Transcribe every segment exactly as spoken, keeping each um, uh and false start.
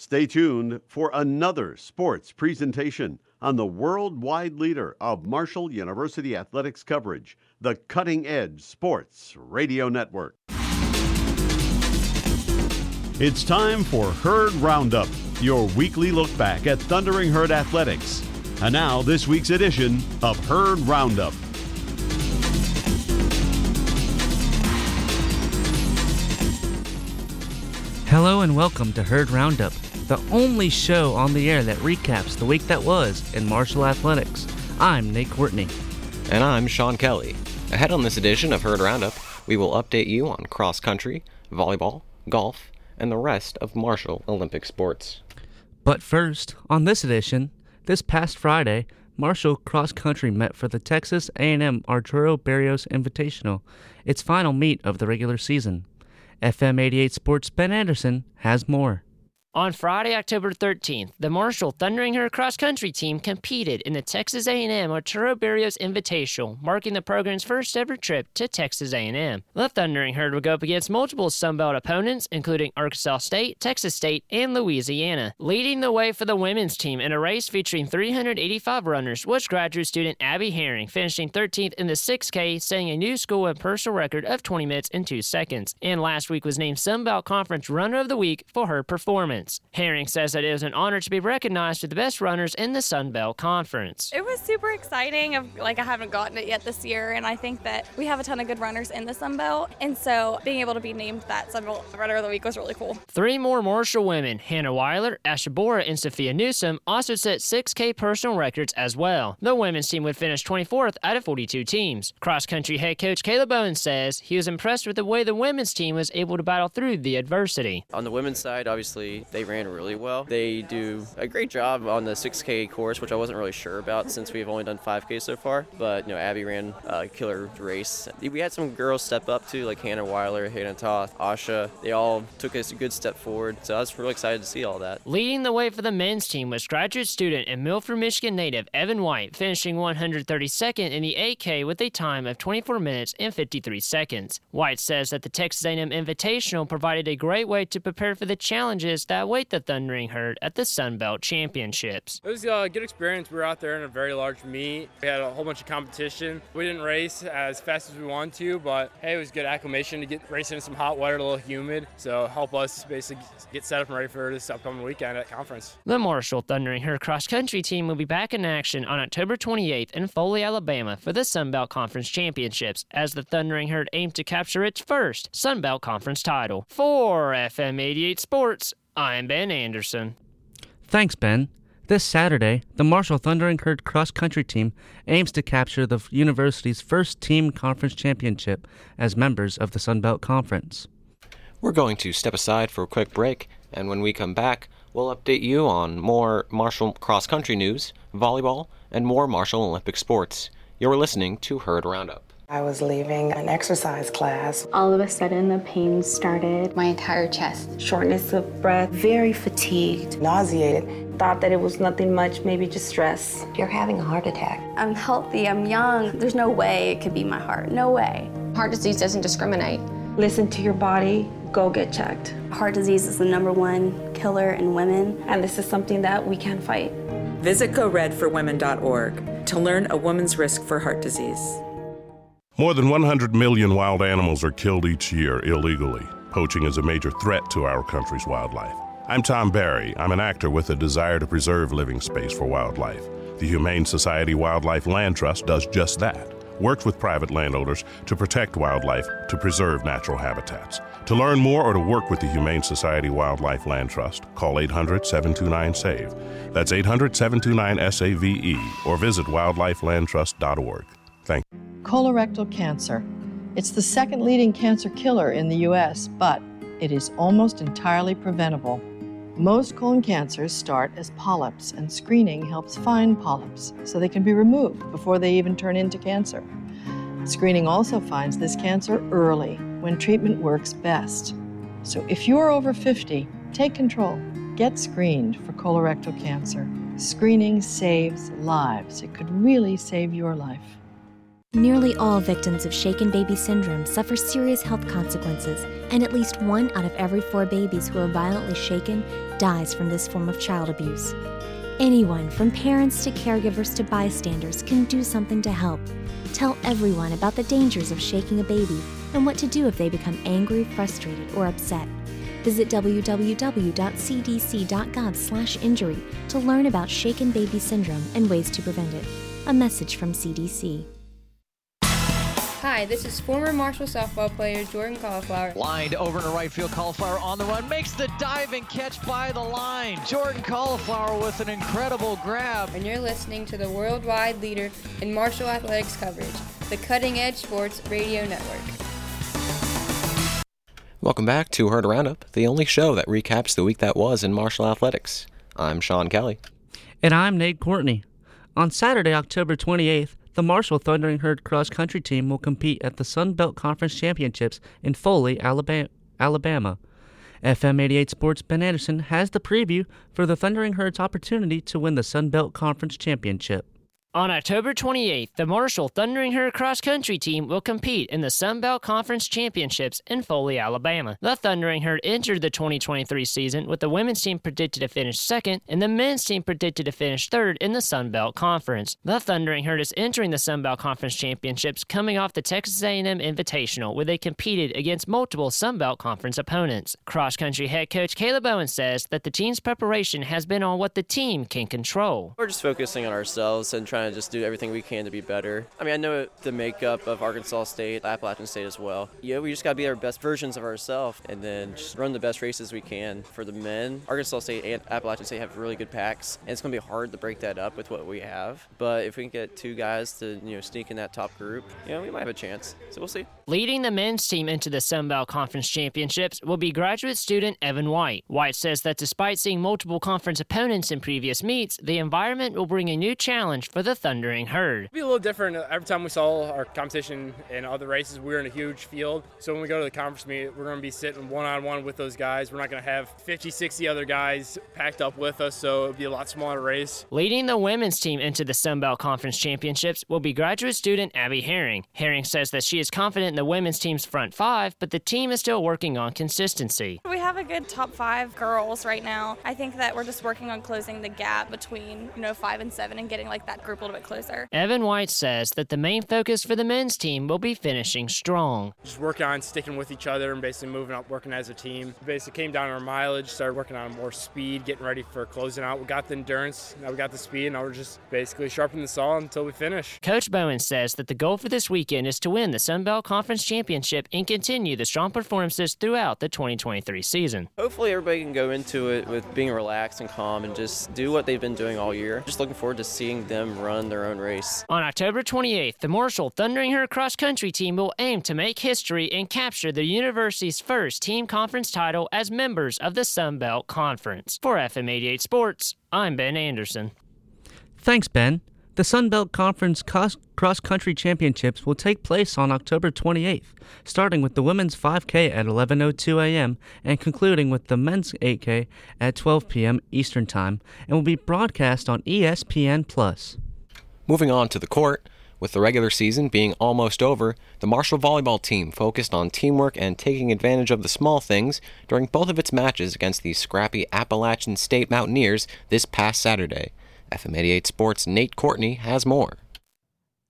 Stay tuned for another sports presentation on the worldwide leader of Marshall University athletics coverage, the Cutting Edge Sports Radio Network. It's time for Herd Roundup, your weekly look back at Thundering Herd athletics. And now, this week's edition of Herd Roundup. Hello and welcome to Herd Roundup, the only show on the air that recaps the week that was in Marshall athletics. I'm Nate Courtney. And I'm Sean Kelly. Ahead on this edition of Herd Roundup, we will update you on cross-country, volleyball, golf, and the rest of Marshall Olympic sports. But first, on this edition, this past Friday, Marshall cross-country met for the Texas A and M Arturo Berrios Invitational, its final meet of the regular season. F M eighty-eight Sports' Ben Anderson has more. On Friday, October thirteenth, the Marshall Thundering Herd cross-country team competed in the Texas A and M Arturo Berrios Invitational, marking the program's first-ever trip to Texas A and M. The Thundering Herd would go up against multiple Sunbelt opponents, including Arkansas State, Texas State, and Louisiana. Leading the way for the women's team in a race featuring three hundred eighty-five runners was graduate student Abby Herring, finishing thirteenth in the six K, setting a new school and personal record of twenty minutes and two seconds, and last week was named Sunbelt Conference Runner of the Week for her performance. Herring says that it is an honor to be recognized for the best runners in the Sun Belt Conference. It was super exciting. I've, like, I haven't gotten it yet this year, and I think that we have a ton of good runners in the Sun Belt, and so being able to be named that Sun Belt Runner of the Week was really cool. Three more Marshall women, Hannah Weiler, Ashabora, and Sophia Newsom, also set six K personal records as well. The women's team would finish twenty-fourth out of forty-two teams. Cross-country head coach Caleb Owen says he was impressed with the way the women's team was able to battle through the adversity. On the women's side, obviously, they ran really well. They do a great job on the six K course, which I wasn't really sure about since we've only done five K so far. But, you know, Abby ran a killer race. We had some girls step up too, like Hannah Weiler, Hannah Toth, Asha. They all took us a good step forward. So I was really excited to see all that. Leading the way for the men's team was graduate student and Milford, Michigan native Evan White, finishing one hundred thirty-second in the eight K with a time of twenty-four minutes and fifty-three seconds. White says that the Texas A and M Invitational provided a great way to prepare for the challenges that await the Thundering Herd at the Sun Belt Championships. It was a good experience. We were out there in a very large meet. We had a whole bunch of competition. We didn't race as fast as we wanted to, but hey, it was good acclimation to get racing in some hot weather, a little humid, so help us basically get set up and ready for this upcoming weekend at conference. The Marshall Thundering Herd cross-country team will be back in action on October twenty-eighth in Foley, Alabama for the Sun Belt Conference Championships as the Thundering Herd aimed to capture its first Sun Belt Conference title. For F M eighty-eight Sports, I'm Ben Anderson. Thanks, Ben. This Saturday, the Marshall Thundering Herd cross-country team aims to capture the university's first team conference championship as members of the Sun Belt Conference. We're going to step aside for a quick break, and when we come back, we'll update you on more Marshall cross-country news, volleyball, and more Marshall Olympic sports. You're listening to Herd Roundup. I was leaving an exercise class. All of a sudden, the pain started. My entire chest. Shortness of breath. Very fatigued. Nauseated. Thought that it was nothing much, maybe just stress. You're having a heart attack. I'm healthy, I'm young. There's no way it could be my heart. No way. Heart disease doesn't discriminate. Listen to your body. Go get checked. Heart disease is the number one killer in women, and this is something that we can fight. Visit go red for women dot org to learn a woman's risk for heart disease. More than one hundred million wild animals are killed each year illegally. Poaching is a major threat to our country's wildlife. I'm Tom Barry. I'm an actor with a desire to preserve living space for wildlife. The Humane Society Wildlife Land Trust does just that. Works with private landowners to protect wildlife, to preserve natural habitats. To learn more or to work with the Humane Society Wildlife Land Trust, call eight hundred, seven two nine, S A V E. That's eight hundred, seven two nine, S A V E or visit wildlife land trust dot org. Thank you. Colorectal cancer. It's the second leading cancer killer in the U S, but it is almost entirely preventable. Most colon cancers start as polyps, and screening helps find polyps so they can be removed before they even turn into cancer. Screening also finds this cancer early, when treatment works best. So if you're over fifty, take control. Get screened for colorectal cancer. Screening saves lives. It could really save your life. Nearly all victims of shaken baby syndrome suffer serious health consequences, and at least one out of every four babies who are violently shaken dies from this form of child abuse. Anyone, from parents to caregivers to bystanders, can do something to help. Tell everyone about the dangers of shaking a baby and what to do if they become angry, frustrated, or upset. Visit w w w dot c d c dot gov slash injury to learn about shaken baby syndrome and ways to prevent it. A message from C D C. Hi, this is former Marshall softball player Jordan Cauliflower. Lined over to right field, Cauliflower on the run, makes the dive and catch by the line. Jordan Cauliflower with an incredible grab. And you're listening to the worldwide leader in Marshall athletics coverage, the Cutting Edge Sports Radio Network. Welcome back to Herd Roundup, the only show that recaps the week that was in Marshall athletics. I'm Sean Kelly. And I'm Nate Courtney. On Saturday, October twenty-eighth, the Marshall Thundering Herd cross-country team will compete at the Sun Belt Conference Championships in Foley, Alabama. F M eighty-eight Sports' Ben Anderson has the preview for the Thundering Herd's opportunity to win the Sun Belt Conference Championship. On October twenty-eighth, the Marshall Thundering Herd cross-country team will compete in the Sun Belt Conference Championships in Foley, Alabama. The Thundering Herd entered the twenty twenty-three season with the women's team predicted to finish second and the men's team predicted to finish third in the Sun Belt Conference. The Thundering Herd is entering the Sun Belt Conference Championships coming off the Texas A and M Invitational, where they competed against multiple Sun Belt Conference opponents. Cross-country head coach Caleb Owen says that the team's preparation has been on what the team can control. We're just focusing on ourselves and trying to just do everything we can to be better. I mean, I know the makeup of Arkansas State, Appalachian State as well. Yeah, we just got to be our best versions of ourselves and then just run the best races we can. For the men, Arkansas State and Appalachian State have really good packs, and it's going to be hard to break that up with what we have. But if we can get two guys to, you know, sneak in that top group, you know, we might have a chance. So we'll see. Leading the men's team into the Sun Belt Conference Championships will be graduate student Evan White. White says that despite seeing multiple conference opponents in previous meets, the environment will bring a new challenge for the The Thundering Herd. It'll be a little different. Every time we saw our competition in other races, we were in a huge field. So when we go to the conference meet, we're going to be sitting one-on-one with those guys. We're not going to have fifty, sixty other guys packed up with us, so it'll be a lot smaller race. Leading the women's team into the Sun Belt Conference Championships will be graduate student Abby Herring. Herring says that she is confident in the women's team's front five, but the team is still working on consistency. We have a good top five girls right now. I think that we're just working on closing the gap between, you know, five and seven and getting like that group a little bit closer. Evan White says that the main focus for the men's team will be finishing strong. Just working on sticking with each other and basically moving up, working as a team. We basically came down on our mileage, started working on more speed, getting ready for closing out. We got the endurance, now we got the speed, now we're just basically sharpening the saw until we finish. Coach Bowen says that the goal for this weekend is to win the Sun Belt Conference Championship and continue the strong performances throughout the twenty twenty-three season. Hopefully everybody can go into it with being relaxed and calm and just do what they've been doing all year. Just looking forward to seeing them run their own race. On October twenty-eighth, the Marshall Thundering Herd cross-country team will aim to make history and capture the university's first team conference title as members of the Sun Belt Conference. For F M eighty-eight Sports, I'm Ben Anderson. Thanks, Ben. The Sun Belt Conference cross-country championships will take place on October twenty-eighth, starting with the women's five K at eleven oh two a.m. and concluding with the men's eight K at twelve p.m. Eastern Time, and will be broadcast on E S P N plus. Moving on to the court, with the regular season being almost over, the Marshall volleyball team focused on teamwork and taking advantage of the small things during both of its matches against the scrappy Appalachian State Mountaineers this past Saturday. F M eighty-eight Sports' Nate Courtney has more.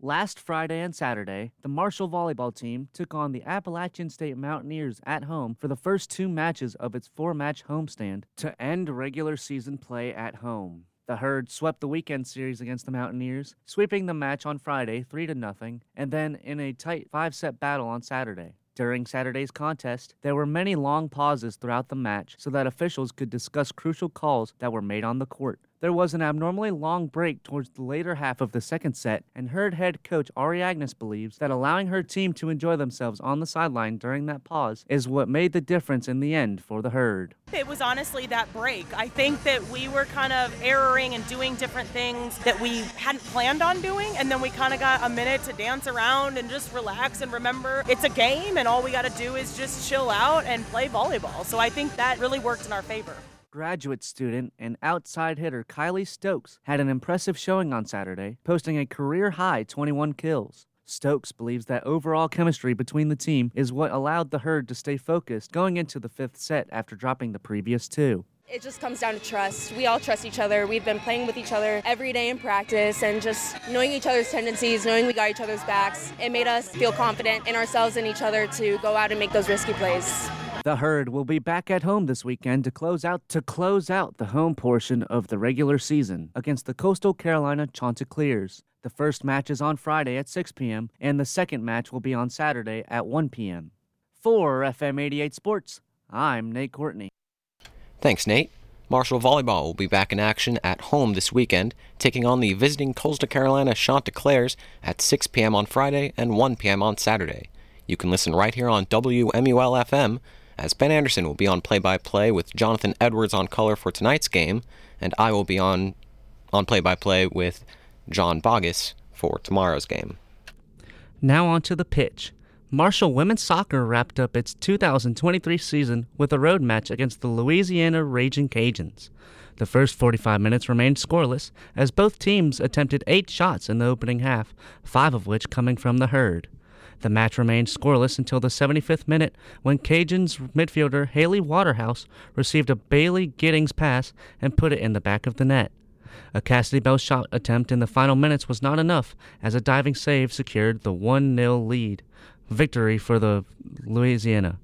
Last Friday and Saturday, the Marshall volleyball team took on the Appalachian State Mountaineers at home for the first two matches of its four-match homestand to end regular season play at home. The Herd swept the weekend series against the Mountaineers, sweeping the match on Friday three to nothing, and then in a tight five-set battle on Saturday. During Saturday's contest, there were many long pauses throughout the match so that officials could discuss crucial calls that were made on the court. There was an abnormally long break towards the later half of the second set, and Herd head coach Ari Agnes believes that allowing her team to enjoy themselves on the sideline during that pause is what made the difference in the end for the Herd. It was honestly that break. I think that we were kind of erroring and doing different things that we hadn't planned on doing, and then we kind of got a minute to dance around and just relax and remember it's a game, and all we got to do is just chill out and play volleyball. So I think that really worked in our favor. Graduate student and outside hitter Kylie Stokes had an impressive showing on Saturday, posting a career-high twenty-one kills. Stokes believes that overall chemistry between the team is what allowed the Herd to stay focused going into the fifth set after dropping the previous two. It just comes down to trust. We all trust each other. We've been playing with each other every day in practice and just knowing each other's tendencies, knowing we got each other's backs. It made us feel confident in ourselves and each other to go out and make those risky plays. The Herd will be back at home this weekend to close out to close out the home portion of the regular season against the Coastal Carolina Chanticleers. The first match is on Friday at six p.m. and the second match will be on Saturday at one p.m. For F M eighty-eight Sports, I'm Nate Courtney. Thanks, Nate. Marshall Volleyball will be back in action at home this weekend, taking on the visiting Coastal Carolina Chanticleers at six p.m. on Friday and one p.m. on Saturday. You can listen right here on W M U L F M, as Ben Anderson will be on play-by-play with Jonathan Edwards on color for tonight's game, and I will be on on play-by-play with John Bogus for tomorrow's game. Now on to the pitch. Marshall women's soccer wrapped up its two thousand twenty-three season with a road match against the Louisiana Raging Cajuns. The first forty-five minutes remained scoreless as both teams attempted eight shots in the opening half, five of which coming from the Herd. The match remained scoreless until the seventy-fifth minute when Cajuns midfielder Haley Waterhouse received a Bailey Giddings pass and put it in the back of the net. A Cassidy Bell shot attempt in the final minutes was not enough as a diving save secured the one nil lead. Victory for the Louisiana.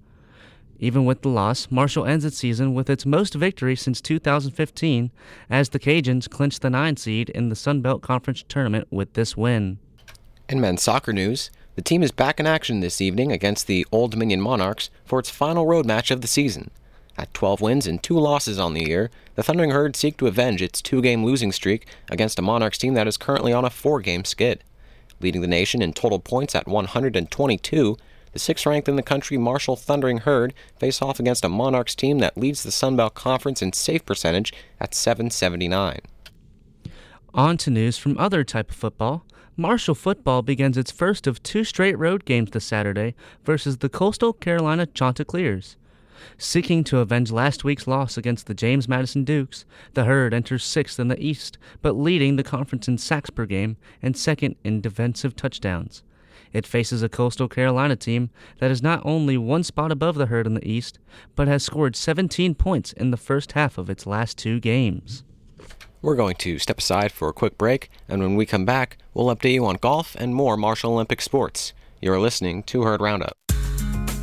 Even with the loss, Marshall ends its season with its most victories since two thousand fifteen as the Cajuns clinch the nine seed in the Sun Belt Conference tournament with this win. In men's soccer news, the team is back in action this evening against the Old Dominion Monarchs for its final road match of the season. At twelve wins and two losses on the year, the Thundering Herd seek to avenge its two-game losing streak against a Monarchs team that is currently on a four-game skid. Leading the nation in total points at one hundred twenty-two, the sixth-ranked in the country Marshall Thundering Herd face off against a Monarchs team that leads the Sun Belt Conference in save percentage at seven seventy-nine. On to news from other type of football. Marshall football begins its first of two straight road games this Saturday versus the Coastal Carolina Chanticleers. Seeking to avenge last week's loss against the James Madison Dukes, the Herd enters sixth in the East, but leading the conference in sacks per game and second in defensive touchdowns. It faces a Coastal Carolina team that is not only one spot above the Herd in the East, but has scored seventeen points in the first half of its last two games. We're going to step aside for a quick break, and when we come back, we'll update you on golf and more Marshall Olympic sports. You're listening to Herd Roundup.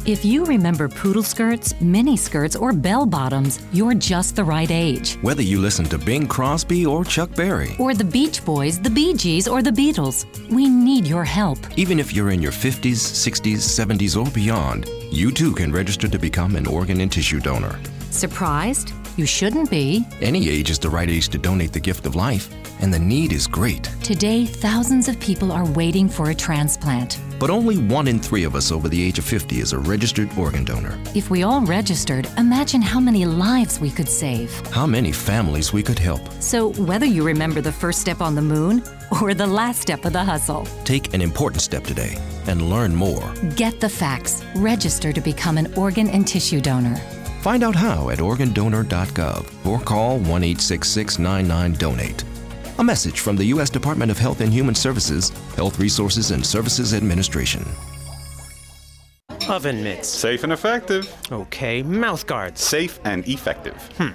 If you remember poodle skirts, mini skirts, or bell bottoms, you're just the right age. Whether you listen to Bing Crosby or Chuck Berry, or the Beach Boys, the Bee Gees, or the Beatles, we need your help. Even if you're in your fifties, sixties, seventies, or beyond, you too can register to become an organ and tissue donor. Surprised? You shouldn't be. Any age is the right age to donate the gift of life, and the need is great. Today, thousands of people are waiting for a transplant. But only one in three of us over the age of fifty is a registered organ donor. If we all registered, imagine how many lives we could save. How many families we could help. So whether you remember the first step on the moon or the last step of the hustle, take an important step today and learn more. Get the facts. Register to become an organ and tissue donor. Find out how at organ donor dot gov or call one eight six six nine nine donate. A message from the U S Department of Health and Human Services, Health Resources and Services Administration. Oven mitts. Safe and effective. Okay. Mouth guards. Safe and effective. Hmm.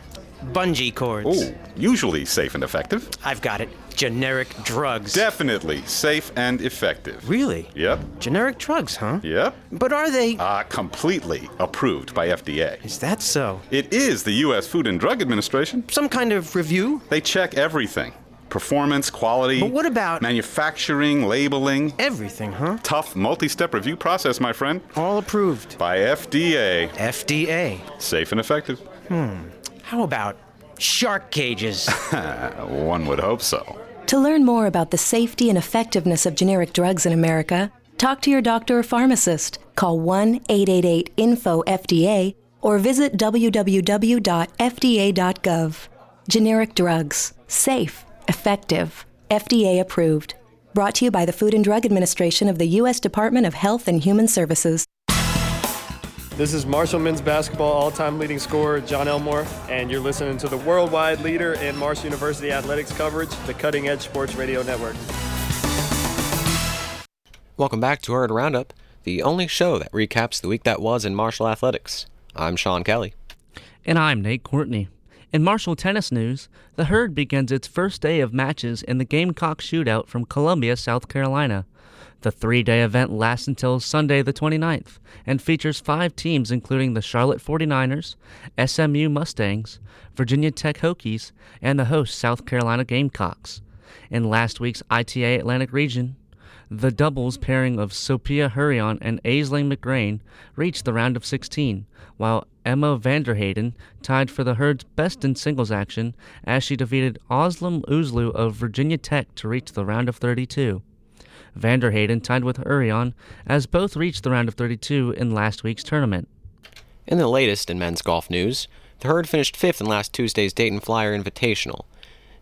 Bungee cords. Oh, usually safe and effective. I've got it. Generic drugs. Definitely safe and effective. Really? Yep. Generic drugs, huh? Yep. But are they? Ah, uh, completely approved by F D A. Is that so? It is the U S Food and Drug Administration. Some kind of review? They check everything. Performance, quality. But what about manufacturing, labeling? Everything, huh? Tough multi-step review process, my friend. All approved. By F D A. F D A. Safe and effective. Hmm. How about shark cages? One would hope so. To learn more about the safety and effectiveness of generic drugs in America, talk to your doctor or pharmacist. Call one eight eight eight info F D A or visit w w w dot f d a dot gov. Generic drugs. Safe. Effective. F D A approved. Brought to you by the Food and Drug Administration of the U S Department of Health and Human Services. This is Marshall men's basketball all-time leading scorer John Elmore, and you're listening to the worldwide leader in Marshall University athletics coverage, the Cutting Edge Sports Radio Network. Welcome back to Herd Roundup, the only show that recaps the week that was in Marshall athletics. I'm Sean Kelly. And I'm Nate Courtney. In Marshall tennis news, the Herd begins its first day of matches in the Gamecock shootout from Columbia, South Carolina. The three-day event lasts until Sunday the twenty-ninth and features five teams including the Charlotte forty-niners, S M U Mustangs, Virginia Tech Hokies, and the host South Carolina Gamecocks. In last week's I T A Atlantic Region, the doubles pairing of Sophia Hurrion and Aisling McGrain reached the round of sixteen, while Emma Vanderhayden tied for the Herd's best in singles action as she defeated Ozlem Uzlu of Virginia Tech to reach the round of thirty-two. Vanderhayden tied with Hurrion as both reached the round of thirty-two in last week's tournament. In the latest in men's golf news, the Herd finished fifth in last Tuesday's Dayton Flyer Invitational.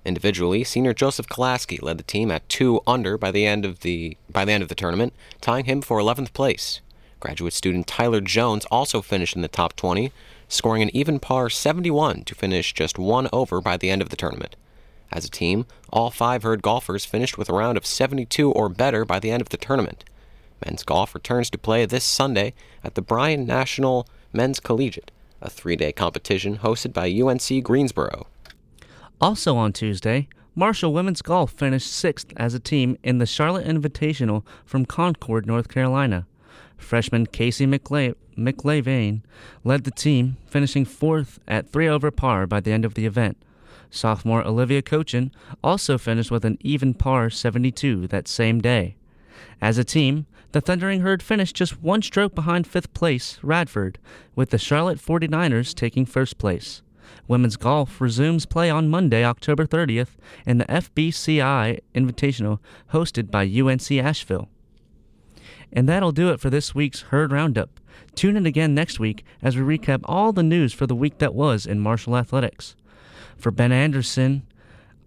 Individually, senior Joseph Kolaski led the team at two under by the end of the by the end of the tournament, tying him for eleventh place. Graduate student Tyler Jones also finished in the top twenty, scoring an even par seventy-one to finish just one over by the end of the tournament. As a team, all five Herd golfers finished with a round of seventy-two or better by the end of the tournament. Men's golf returns to play this Sunday at the Bryan National Men's Collegiate, a three-day competition hosted by U N C Greensboro. Also on Tuesday, Marshall Women's Golf finished sixth as a team in the Charlotte Invitational from Concord, North Carolina. Freshman Casey McLe- McLevain led the team, finishing fourth at three over par by the end of the event. Sophomore Olivia Cochin also finished with an even par seventy-two that same day. As a team, the Thundering Herd finished just one stroke behind fifth place, Radford, with the Charlotte forty-niners taking first place. Women's golf resumes play on Monday, October thirtieth, in the F B C I Invitational hosted by U N C Asheville. And that'll do it for this week's Herd Roundup. Tune in again next week as we recap all the news for the week that was in Marshall Athletics. For Ben Anderson,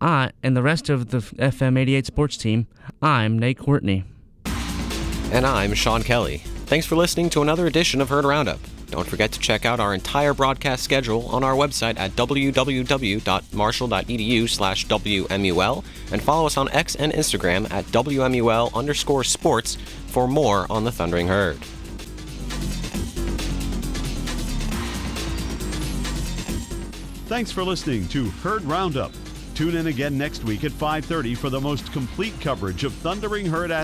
I, and the rest of the F M eighty-eight sports team, I'm Nate Courtney. And I'm Sean Kelly. Thanks for listening to another edition of Herd Roundup. Don't forget to check out our entire broadcast schedule on our website at w w w dot marshall dot e d u slash W M U L and follow us on X and Instagram at W M U L underscore sports for more on the Thundering Herd. Thanks for listening to Herd Roundup. Tune in again next week at five thirty for the most complete coverage of Thundering Herd athletics.